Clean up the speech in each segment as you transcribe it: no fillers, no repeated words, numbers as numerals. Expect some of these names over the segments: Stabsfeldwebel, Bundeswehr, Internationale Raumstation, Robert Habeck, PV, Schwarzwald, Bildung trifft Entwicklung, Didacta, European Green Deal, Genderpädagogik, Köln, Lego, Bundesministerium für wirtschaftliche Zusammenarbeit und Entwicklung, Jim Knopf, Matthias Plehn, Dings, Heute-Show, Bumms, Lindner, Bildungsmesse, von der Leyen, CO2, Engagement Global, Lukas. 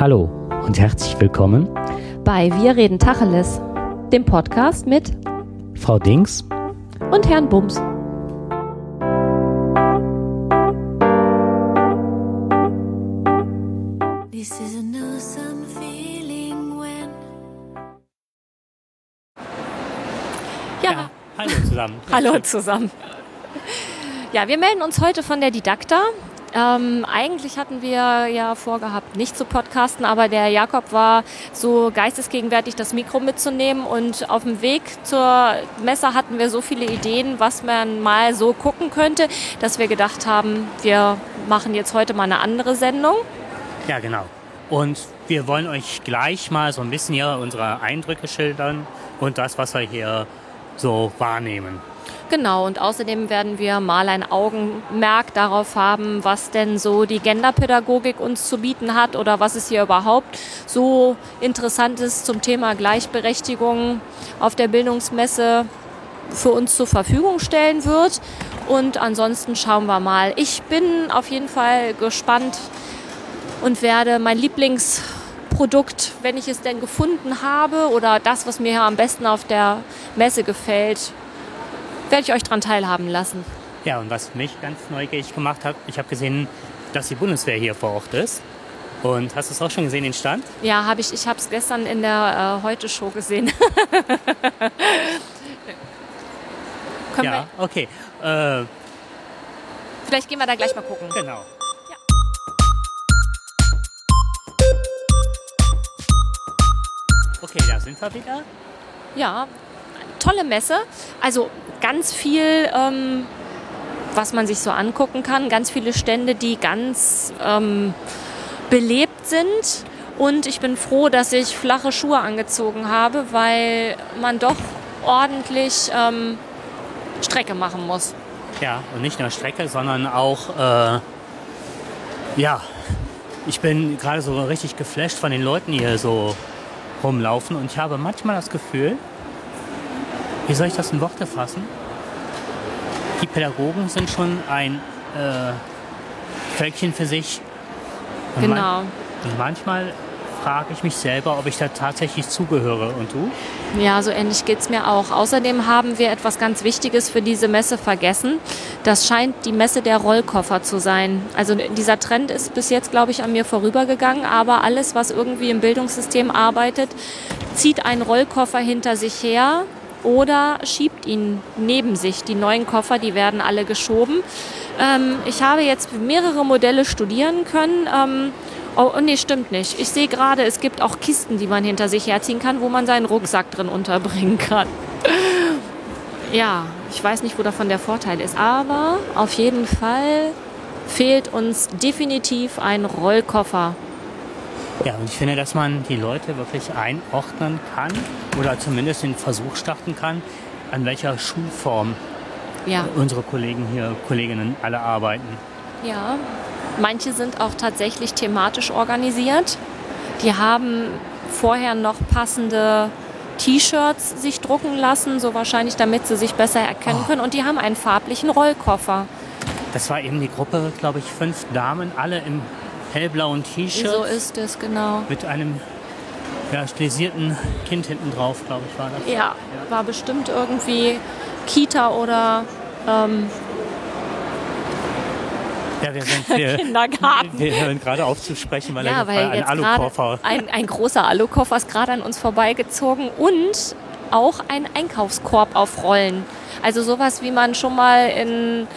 Hallo und herzlich willkommen bei Wir reden Tacheles, dem Podcast mit Frau Dings und Herrn Bumms. Ja, hallo zusammen. Hallo zusammen. Ja, wir melden uns heute von der Didacta. Eigentlich hatten wir ja vorgehabt, nicht zu podcasten, aber der Jakob war so geistesgegenwärtig, das Mikro mitzunehmen, und auf dem Weg zur Messe hatten wir so viele Ideen, was man mal so gucken könnte, dass wir gedacht haben, wir machen jetzt heute mal eine andere Sendung. Ja, genau. Und wir wollen euch gleich mal so ein bisschen hier unsere Eindrücke schildern und das, was wir hier so wahrnehmen. Genau, und außerdem werden wir mal ein Augenmerk darauf haben, was denn so die Genderpädagogik uns zu bieten hat oder was es hier überhaupt so Interessantes zum Thema Gleichberechtigung auf der Bildungsmesse für uns zur Verfügung stellen wird. Und ansonsten schauen wir mal. Ich bin auf jeden Fall gespannt und werde mein Lieblingsprodukt, wenn ich es denn gefunden habe, oder das, was mir ja am besten auf der Messe gefällt, werde ich euch daran teilhaben lassen. Ja, und was mich ganz neugierig gemacht hat, ich habe gesehen, dass die Bundeswehr hier vor Ort ist. Und hast du es auch schon gesehen, den Stand? Ja, habe ich. Ich habe es gestern in der Heute-Show gesehen. Ja, okay. Vielleicht gehen wir da gleich mal gucken. Genau. Ja. Okay, da sind wir wieder. Ja, tolle Messe. Also ganz viel, was man sich so angucken kann, ganz viele Stände, die ganz belebt sind. Und ich bin froh, dass ich flache Schuhe angezogen habe, weil man doch ordentlich Strecke machen muss. Ja, und nicht nur Strecke, sondern auch, ich bin gerade so richtig geflasht von den Leuten, die hier so rumlaufen. Und ich habe manchmal das Gefühl, wie soll ich das in Worte fassen? Die Pädagogen sind schon ein Völkchen für sich. Und genau. Manchmal frage ich mich selber, ob ich da tatsächlich zugehöre. Und du? Ja, so ähnlich geht es mir auch. Außerdem haben wir etwas ganz Wichtiges für diese Messe vergessen. Das scheint die Messe der Rollkoffer zu sein. Also dieser Trend ist bis jetzt, glaube ich, an mir vorübergegangen. Aber alles, was irgendwie im Bildungssystem arbeitet, zieht einen Rollkoffer hinter sich her. Oder schiebt ihn neben sich. Die neuen Koffer, die werden alle geschoben. Ich habe jetzt mehrere Modelle studieren können. Stimmt nicht. Ich sehe gerade, es gibt auch Kisten, die man hinter sich herziehen kann, wo man seinen Rucksack drin unterbringen kann. Ja, ich weiß nicht, wo davon der Vorteil ist. Aber auf jeden Fall fehlt uns definitiv ein Rollkoffer. Ja, und ich finde, dass man die Leute wirklich einordnen kann oder zumindest den Versuch starten kann, an welcher Schulform unsere Kolleginnen alle arbeiten. Ja, manche sind auch tatsächlich thematisch organisiert. Die haben vorher noch passende T-Shirts sich drucken lassen, so wahrscheinlich, damit sie sich besser erkennen können. Und die haben einen farblichen Rollkoffer. Das war eben die Gruppe, glaube ich, 5 Damen, alle im hellblauen T-Shirt. So ist es, genau. Mit einem stilisierten Kind hinten drauf, glaube ich, war das. Ja, war bestimmt irgendwie Kita oder Kindergarten. Wir hören gerade auf zu sprechen, weil ein Alukoffer. Ein großer Alukoffer ist gerade an uns vorbeigezogen und auch ein Einkaufskorb auf Rollen. Also sowas, wie man schon mal in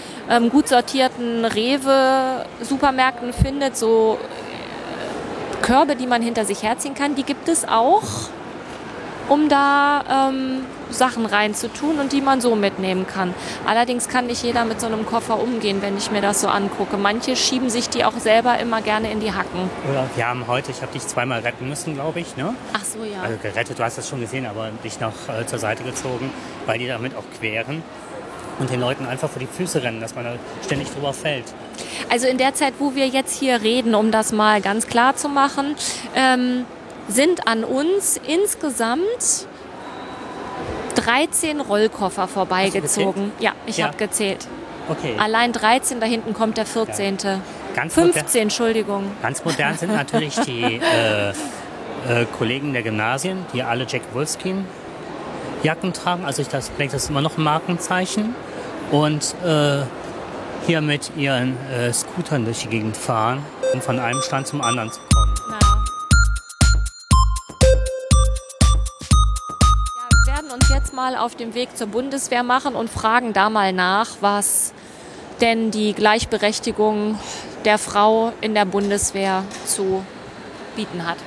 gut sortierten Rewe-Supermärkten findet, so Körbe, die man hinter sich herziehen kann, die gibt es auch, um da Sachen reinzutun und die man so mitnehmen kann. Allerdings kann nicht jeder mit so einem Koffer umgehen, wenn ich mir das so angucke. Manche schieben sich die auch selber immer gerne in die Hacken. Oder wir haben heute, ich habe dich zweimal retten müssen, glaube ich, ne? Ach so, ja. Also gerettet, du hast das schon gesehen, aber dich noch zur Seite gezogen, weil die damit auch queren. Und den Leuten einfach vor die Füße rennen, dass man da ständig drüber fällt. Also in der Zeit, wo wir jetzt hier reden, um das mal ganz klar zu machen, sind an uns insgesamt 13 Rollkoffer vorbeigezogen. Ja, ich habe gezählt. Okay. Allein 13, da hinten kommt der 14. Ja. ganz 15, Entschuldigung. Ganz modern sind natürlich die Kollegen der Gymnasien, die alle Jack Wolfskin-Jacken tragen. Also ich denke, das ist immer noch ein Markenzeichen. Und hier mit ihren Scootern durch die Gegend fahren, um von einem Stand zum anderen zu kommen. Naja. Ja, wir werden uns jetzt mal auf dem Weg zur Bundeswehr machen und fragen da mal nach, was denn die Gleichberechtigung der Frau in der Bundeswehr zu bieten hat.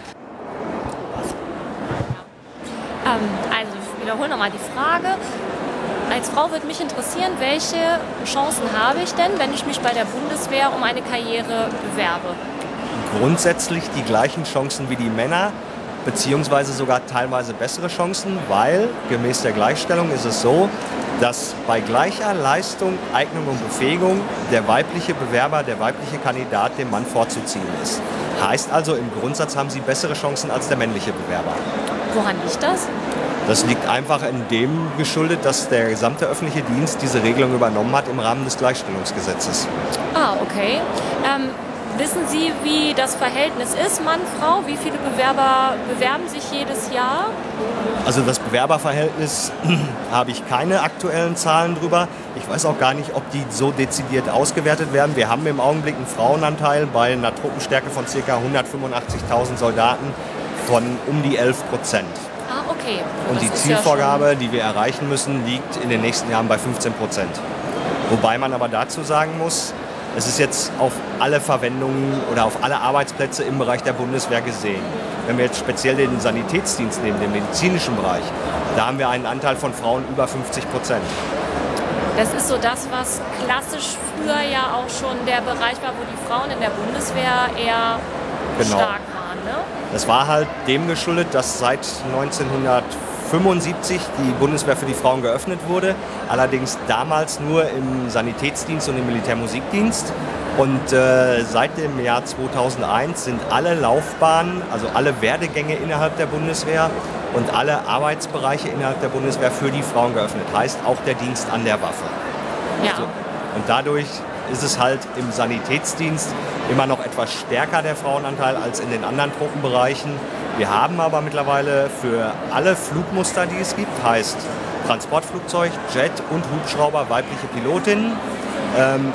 Ja. Also ich wiederhole nochmal die Frage. Als Frau würde mich interessieren, welche Chancen habe ich denn, wenn ich mich bei der Bundeswehr um eine Karriere bewerbe? Grundsätzlich die gleichen Chancen wie die Männer, beziehungsweise sogar teilweise bessere Chancen, weil gemäß der Gleichstellung ist es so, dass bei gleicher Leistung, Eignung und Befähigung der weibliche Bewerber, der weibliche Kandidat dem Mann vorzuziehen ist. Heißt also, im Grundsatz haben sie bessere Chancen als der männliche Bewerber. Woran liegt das? Das liegt einfach in dem geschuldet, dass der gesamte öffentliche Dienst diese Regelung übernommen hat im Rahmen des Gleichstellungsgesetzes. Ah, okay. Wissen Sie, wie das Verhältnis ist, Mann, Frau? Wie viele Bewerber bewerben sich jedes Jahr? Also das Bewerberverhältnis habe ich keine aktuellen Zahlen drüber. Ich weiß auch gar nicht, ob die so dezidiert ausgewertet werden. Wir haben im Augenblick einen Frauenanteil bei einer Truppenstärke von ca. 185.000 Soldaten von um die 11%. Ah, okay. Und die Zielvorgabe, die wir erreichen müssen, liegt in den nächsten Jahren bei 15%. Wobei man aber dazu sagen muss, es ist jetzt auf alle Verwendungen oder auf alle Arbeitsplätze im Bereich der Bundeswehr gesehen. Wenn wir jetzt speziell den Sanitätsdienst nehmen, den medizinischen Bereich, da haben wir einen Anteil von Frauen über 50%. Das ist so das, was klassisch früher ja auch schon der Bereich war, wo die Frauen in der Bundeswehr eher stark waren, ne? Das war halt dem geschuldet, dass seit 1975 die Bundeswehr für die Frauen geöffnet wurde. Allerdings damals nur im Sanitätsdienst und im Militärmusikdienst. Und seit dem Jahr 2001 sind alle Laufbahnen, also alle Werdegänge innerhalb der Bundeswehr und alle Arbeitsbereiche innerhalb der Bundeswehr für die Frauen geöffnet. Heißt auch der Dienst an der Waffe. Ja. Also, und dadurch ist es halt im Sanitätsdienst immer noch etwas stärker der Frauenanteil als in den anderen Truppenbereichen. Wir haben aber mittlerweile für alle Flugmuster, die es gibt, heißt Transportflugzeug, Jet und Hubschrauber, weibliche Pilotinnen.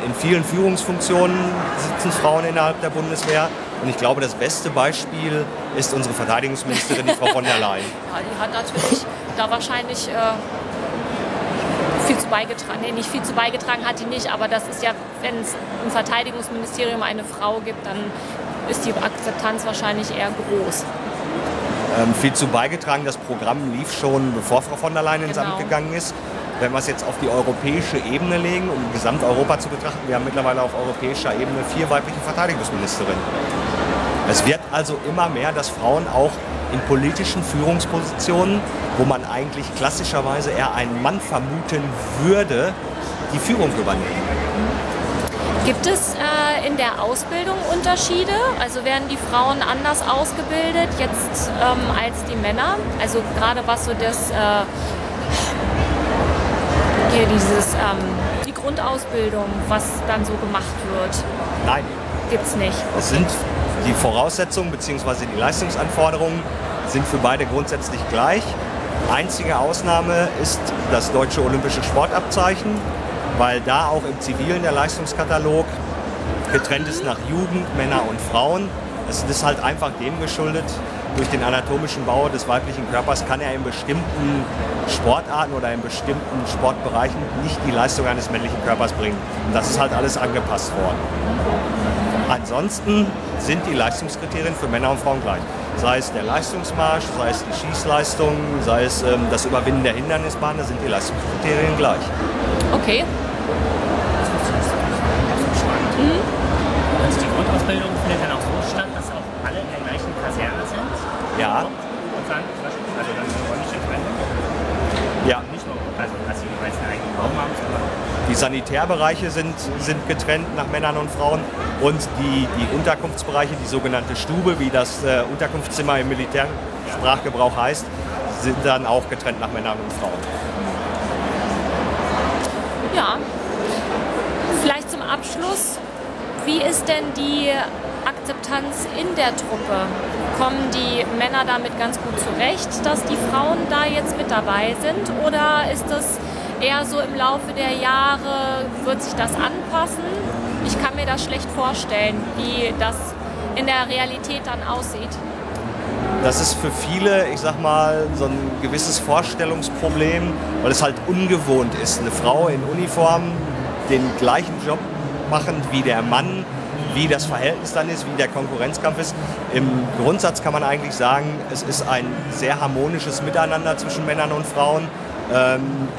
In vielen Führungsfunktionen sitzen Frauen innerhalb der Bundeswehr. Und ich glaube, das beste Beispiel ist unsere Verteidigungsministerin, die Frau von der Leyen. Ja, die hat natürlich da wahrscheinlich viel zu beigetragen. Nee, nicht viel zu beigetragen hat die nicht, aber das ist ja, wenn es im Verteidigungsministerium eine Frau gibt, dann ist die Akzeptanz wahrscheinlich eher groß. Viel zu beigetragen, das Programm lief schon, bevor Frau von der Leyen ins Amt gegangen ist. Wenn wir es jetzt auf die europäische Ebene legen, um Gesamteuropa zu betrachten, wir haben mittlerweile auf europäischer Ebene 4 weibliche Verteidigungsministerinnen. Es wird also immer mehr, dass Frauen auch in politischen Führungspositionen, wo man eigentlich klassischerweise eher einen Mann vermuten würde, die Führung übernehmen. Gibt es in der Ausbildung Unterschiede? Also werden die Frauen anders ausgebildet jetzt als die Männer? Also gerade was so das, die Grundausbildung, was dann so gemacht wird? Nein. Gibt's nicht. Es sind die Voraussetzungen bzw. die Leistungsanforderungen sind für beide grundsätzlich gleich. Einzige Ausnahme ist das Deutsche Olympische Sportabzeichen, weil da auch im Zivilen der Leistungskatalog getrennt ist nach Jugend, Männer und Frauen. Es ist halt einfach dem geschuldet, durch den anatomischen Bau des weiblichen Körpers kann er in bestimmten Sportarten oder in bestimmten Sportbereichen nicht die Leistung eines männlichen Körpers bringen. Und das ist halt alles angepasst worden. Ansonsten sind die Leistungskriterien für Männer und Frauen gleich. Sei es der Leistungsmarsch, sei es die Schießleistung, sei es das Überwinden der Hindernisbahn, da sind die Leistungskriterien gleich. Okay. Also die Grundausbildung findet dann auch so statt, dass auch alle in der gleichen Kaserne sind. Ja. Und dann zum Beispiel also dann eine räumliche Trennung. Ja. Nicht nur, also dass sie jeweils einen eigenen Raum haben, sondern die Sanitärbereiche sind getrennt nach Männern und Frauen und die Unterkunftsbereiche, die sogenannte Stube, wie das Unterkunftszimmer im Militärsprachgebrauch heißt, sind dann auch getrennt nach Männern und Frauen. Ja, vielleicht zum Abschluss Wie ist denn die Akzeptanz in der Truppe? Kommen die Männer damit ganz gut zurecht, dass die Frauen da jetzt mit dabei sind? Oder ist das eher so im Laufe der Jahre, wird sich das anpassen? Ich kann mir das schlecht vorstellen, wie das in der Realität dann aussieht. Das ist für viele, ich sag mal, so ein gewisses Vorstellungsproblem, weil es halt ungewohnt ist, eine Frau in Uniform den gleichen Job machen wie der Mann, wie das Verhältnis dann ist, wie der Konkurrenzkampf ist. Im Grundsatz kann man eigentlich sagen, es ist ein sehr harmonisches Miteinander zwischen Männern und Frauen.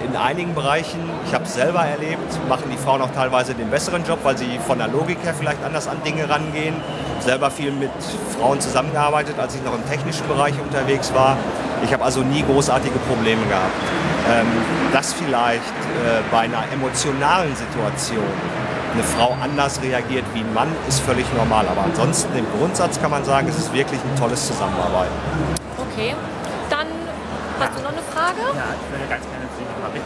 In einigen Bereichen, ich habe es selber erlebt, machen die Frauen auch teilweise den besseren Job, weil sie von der Logik her vielleicht anders an Dinge rangehen. Selber viel mit Frauen zusammengearbeitet, als ich noch im technischen Bereich unterwegs war. Ich habe also nie großartige Probleme gehabt. Dass vielleicht bei einer emotionalen Situation eine Frau anders reagiert wie ein Mann, ist völlig normal. Aber ansonsten im Grundsatz kann man sagen, es ist wirklich ein tolles Zusammenarbeiten. Okay, dann hast du noch eine Frage? Ja, ich würde ganz gerne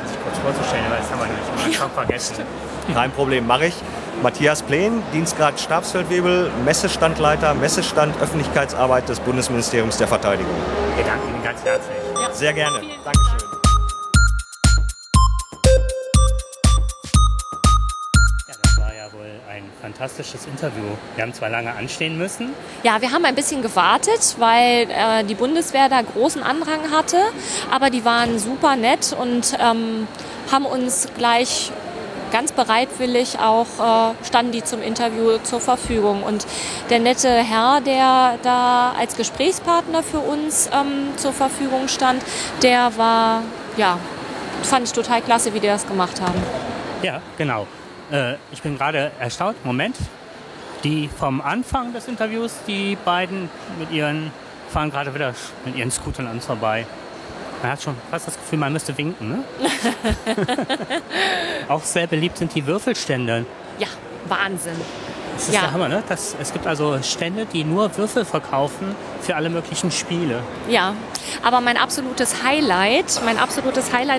sich kurz vorzustellen, weil das haben wir nämlich schon vergessen. Kein Problem, mache ich. Matthias Plehn, Dienstgrad Stabsfeldwebel, Messestandleiter, Messestand Öffentlichkeitsarbeit des Bundesministeriums der Verteidigung. Wir danken Ihnen ganz herzlich. Ja. Sehr gerne. Dankeschön. Fantastisches Interview. Wir haben zwar lange anstehen müssen. Ja, wir haben ein bisschen gewartet, weil die Bundeswehr da großen Andrang hatte. Aber die waren super nett und haben uns gleich ganz bereitwillig auch, standen die zum Interview zur Verfügung. Und der nette Herr, der da als Gesprächspartner für uns zur Verfügung stand, der war, ja, fand ich total klasse, wie die das gemacht haben. Ja, genau. Ich bin gerade erstaunt. Moment. Die vom Anfang des Interviews, die beiden mit ihren, fahren gerade wieder mit ihren Scootern an uns vorbei. Man hat schon fast das Gefühl, man müsste winken, ne? Auch sehr beliebt sind die Würfelstände. Ja, Wahnsinn. Das ist der Hammer, ne? Es gibt also Stände, die nur Würfel verkaufen für alle möglichen Spiele. Ja, aber mein absolutes Highlight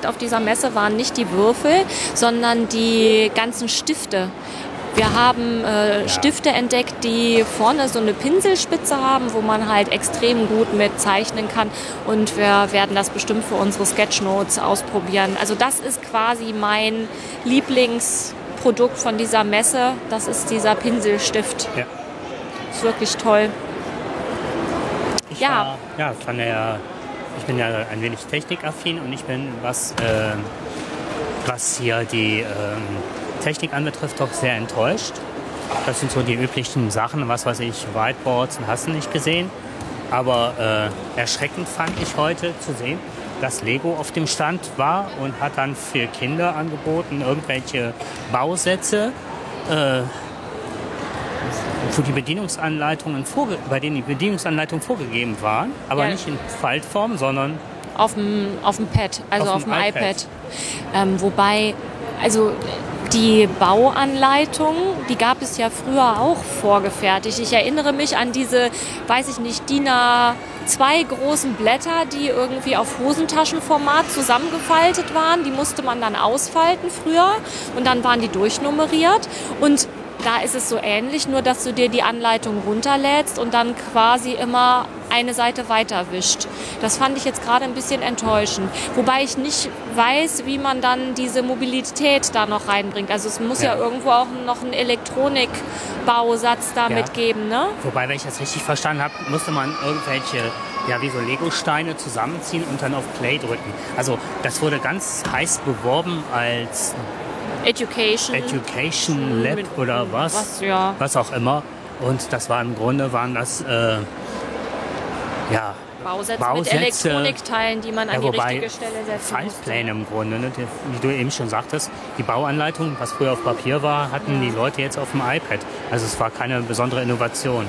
auf dieser Messe waren nicht die Würfel, sondern die ganzen Stifte. Wir haben Stifte entdeckt, die vorne so eine Pinselspitze haben, wo man halt extrem gut mit zeichnen kann. Und wir werden das bestimmt für unsere Sketchnotes ausprobieren. Also das ist quasi mein Lieblingsprodukt von dieser Messe. Das ist dieser Pinselstift. Ja. Ist wirklich toll. Ich bin ja ein wenig technikaffin und ich bin, was hier die Technik anbetrifft, doch sehr enttäuscht. Das sind so die üblichen Sachen, was weiß ich, Whiteboards und hast du nicht gesehen. Aber erschreckend fand ich heute zu sehen, dass Lego auf dem Stand war und hat dann für Kinder angeboten, irgendwelche Bausätze, bei denen die Bedienungsanleitungen vorgegeben waren, aber nicht in Faltform, sondern auf dem Pad, also auf dem iPad. Wobei, also die Bauanleitung, die gab es ja früher auch vorgefertigt. Ich erinnere mich an diese, weiß ich nicht, DIN A2 großen Blätter, die irgendwie auf Hosentaschenformat zusammengefaltet waren. Die musste man dann ausfalten früher und dann waren die durchnummeriert. Und da ist es so ähnlich, nur dass du dir die Anleitung runterlädst und dann quasi immer eine Seite weiterwischt. Das fand ich jetzt gerade ein bisschen enttäuschend. Wobei ich nicht weiß, wie man dann diese Mobilität da noch reinbringt. Also es muss ja irgendwo auch noch einen Elektronikbausatz damit geben, ne? Wobei, wenn ich das richtig verstanden habe, musste man irgendwelche, wie so Lego-Steine zusammenziehen und dann auf Play drücken. Also das wurde ganz heiß beworben als Education Lab oder was auch immer. Und das war im Grunde, Bausätze mit Elektronikteilen, die man an die richtige Stelle setzen muss. Faltpläne im Grunde, ne? Wie du eben schon sagtest, die Bauanleitung, was früher auf Papier war, hatten die Leute jetzt auf dem iPad. Also es war keine besondere Innovation.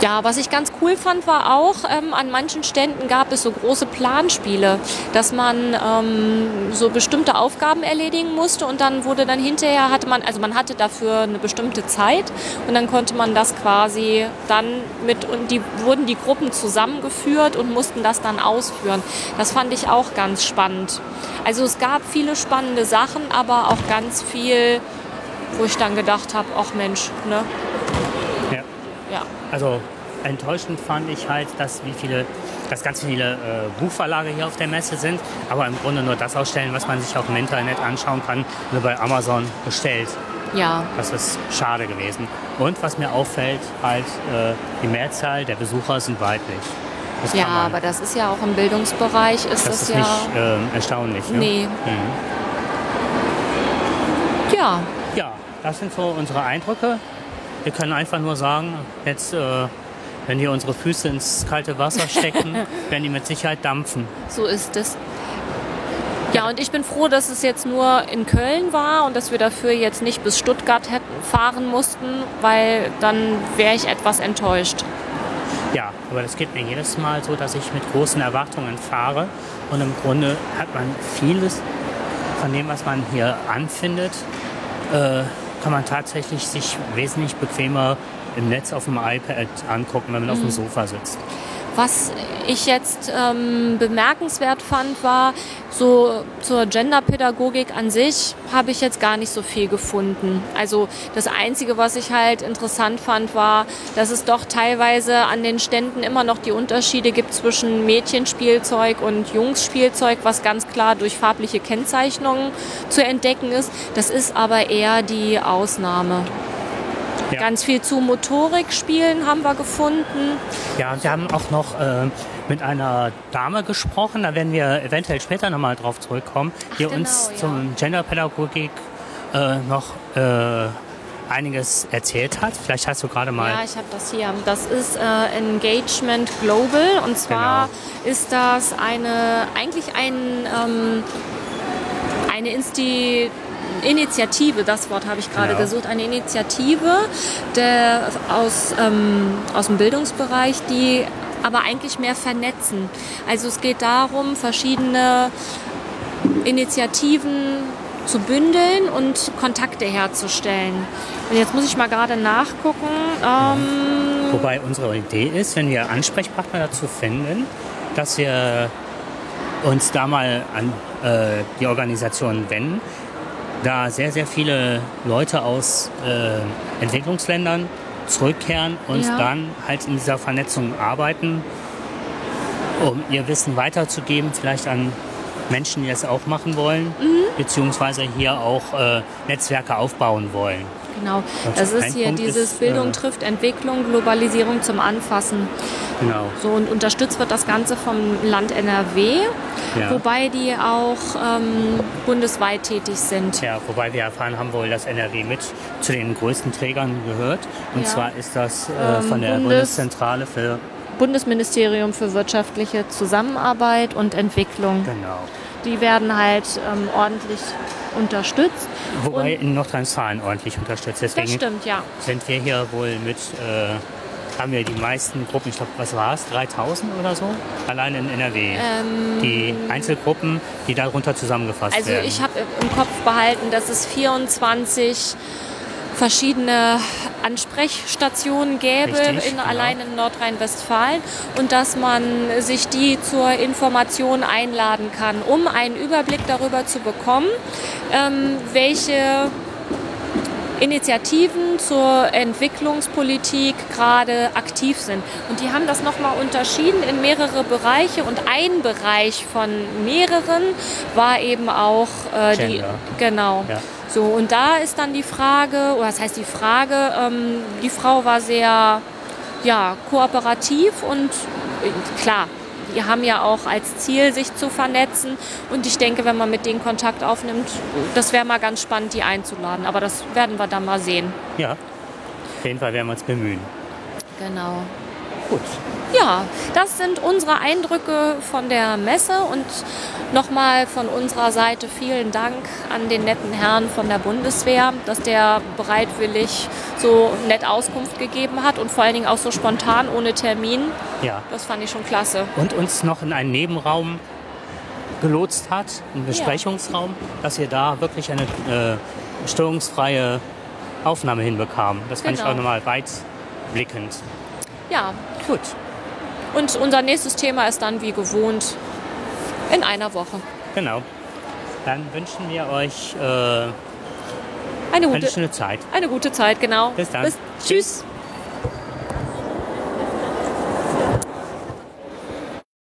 Ja, was ich ganz cool fand, war auch, an manchen Ständen gab es so große Planspiele, dass man so bestimmte Aufgaben erledigen musste und dann wurde dann hinterher, man hatte dafür eine bestimmte Zeit und dann konnte man das quasi dann wurden die Gruppen zusammengeführt und mussten das dann ausführen. Das fand ich auch ganz spannend. Also es gab viele spannende Sachen, aber auch ganz viel wo ich dann gedacht habe, ach Mensch, ne? Ja. Ja. Also enttäuschend fand ich halt, dass ganz viele Buchverlage hier auf der Messe sind, aber im Grunde nur das ausstellen, was man sich auch im Internet anschauen kann, nur bei Amazon bestellt. Ja. Das ist schade gewesen. Und was mir auffällt, halt die Mehrzahl der Besucher sind weiblich. Das ja, aber das ist ja auch im Bildungsbereich. Das ist ja nicht erstaunlich. Ne? Nee. Mhm. Ja. Ja, das sind so unsere Eindrücke. Wir können einfach nur sagen, jetzt... Wenn wir unsere Füße ins kalte Wasser stecken, werden die mit Sicherheit dampfen. So ist es. Ja, und ich bin froh, dass es jetzt nur in Köln war und dass wir dafür jetzt nicht bis Stuttgart fahren mussten, weil dann wäre ich etwas enttäuscht. Ja, aber das geht mir jedes Mal so, dass ich mit großen Erwartungen fahre. Und im Grunde hat man vieles von dem, was man hier anfindet, kann man tatsächlich sich wesentlich bequemer im Netz auf dem iPad angucken, wenn man auf dem Sofa sitzt. Was ich jetzt bemerkenswert fand, war, so zur Genderpädagogik an sich habe ich jetzt gar nicht so viel gefunden. Also das Einzige, was ich halt interessant fand, war, dass es doch teilweise an den Ständen immer noch die Unterschiede gibt zwischen Mädchenspielzeug und Jungsspielzeug, was ganz klar durch farbliche Kennzeichnungen zu entdecken ist. Das ist aber eher die Ausnahme. Ja. Ganz viel zu Motorikspielen haben wir gefunden. Ja, wir haben auch noch mit einer Dame gesprochen, da werden wir eventuell später nochmal drauf zurückkommen, die uns zum Genderpädagogik noch einiges erzählt hat. Vielleicht hast du gerade mal... Ja, ich habe das hier. Das ist Engagement Global und zwar ist das eine Initiative, das Wort habe ich gerade gesucht, eine Initiative aus dem Bildungsbereich, die aber eigentlich mehr vernetzen. Also es geht darum, verschiedene Initiativen zu bündeln und Kontakte herzustellen. Und jetzt muss ich mal gerade nachgucken. Wobei unsere Idee ist, wenn wir Ansprechpartner dazu finden, dass wir uns da mal an die Organisation wenden, da sehr, sehr viele Leute aus Entwicklungsländern zurückkehren und dann halt in dieser Vernetzung arbeiten, um ihr Wissen weiterzugeben, vielleicht an Menschen, die das auch machen wollen, beziehungsweise hier auch Netzwerke aufbauen wollen. Genau, das ist hier dieses Bildung trifft Entwicklung, Globalisierung zum Anfassen. Genau. So, und unterstützt wird das Ganze vom Land NRW, wobei die auch bundesweit tätig sind. Ja, wobei wir erfahren haben wohl, dass NRW mit zu den größten Trägern gehört. Und zwar ist das von der Bundeszentrale für... Bundesministerium für wirtschaftliche Zusammenarbeit und Entwicklung. Genau. Die werden halt ordentlich unterstützt. Wobei in Nordrhein-Westfalen ordentlich unterstützt. Deswegen das stimmt, sind wir hier wohl mit, haben wir die meisten Gruppen, ich glaube, was war es, 3000 oder so, allein in NRW. Die Einzelgruppen, die darunter zusammengefasst werden. Also ich habe im Kopf behalten, dass es 24 verschiedene Ansprechstationen gäbe, allein in Nordrhein-Westfalen, und dass man sich die zur Information einladen kann, um einen Überblick darüber zu bekommen, welche Initiativen zur Entwicklungspolitik gerade aktiv sind. Und die haben das nochmal unterschieden in mehrere Bereiche, und ein Bereich von mehreren war eben auch Gender. So, und da ist dann die Frage, oder das heißt die Frage, die Frau war sehr kooperativ und klar, die haben ja auch als Ziel, sich zu vernetzen, und ich denke, wenn man mit denen Kontakt aufnimmt, das wäre mal ganz spannend, die einzuladen, aber das werden wir dann mal sehen. Ja, auf jeden Fall werden wir uns bemühen. Genau. Gut. Ja, das sind unsere Eindrücke von der Messe, und nochmal von unserer Seite vielen Dank an den netten Herrn von der Bundeswehr, dass der bereitwillig so nett Auskunft gegeben hat und vor allen Dingen auch so spontan ohne Termin. Ja. Das fand ich schon klasse. Und uns noch in einen Nebenraum gelotst hat, einen Besprechungsraum, dass wir da wirklich eine störungsfreie Aufnahme hinbekamen. Das fand ich auch nochmal weitblickend. Ja, gut. Und unser nächstes Thema ist dann wie gewohnt in einer Woche. Genau. Dann wünschen wir euch Eine gute Zeit. Genau. Bis dann. Tschüss.